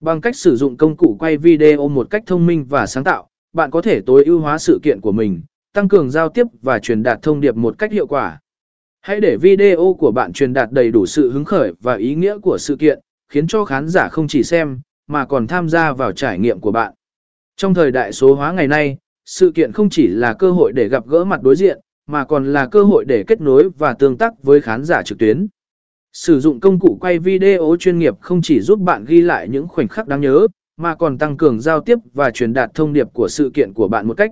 Bằng cách sử dụng công cụ quay video một cách thông minh và sáng tạo, bạn có thể tối ưu hóa sự kiện của mình, tăng cường giao tiếp và truyền đạt thông điệp một cách hiệu quả. Hãy để video của bạn truyền đạt đầy đủ sự hứng khởi và ý nghĩa của sự kiện, khiến cho khán giả không chỉ xem, mà còn tham gia vào trải nghiệm của bạn. Trong thời đại số hóa ngày nay, sự kiện không chỉ là cơ hội để gặp gỡ mặt đối diện, mà còn là cơ hội để kết nối và tương tác với khán giả trực tuyến. Sử dụng công cụ quay video chuyên nghiệp không chỉ giúp bạn ghi lại những khoảnh khắc đáng nhớ, mà còn tăng cường giao tiếp và truyền đạt thông điệp của sự kiện của bạn một cách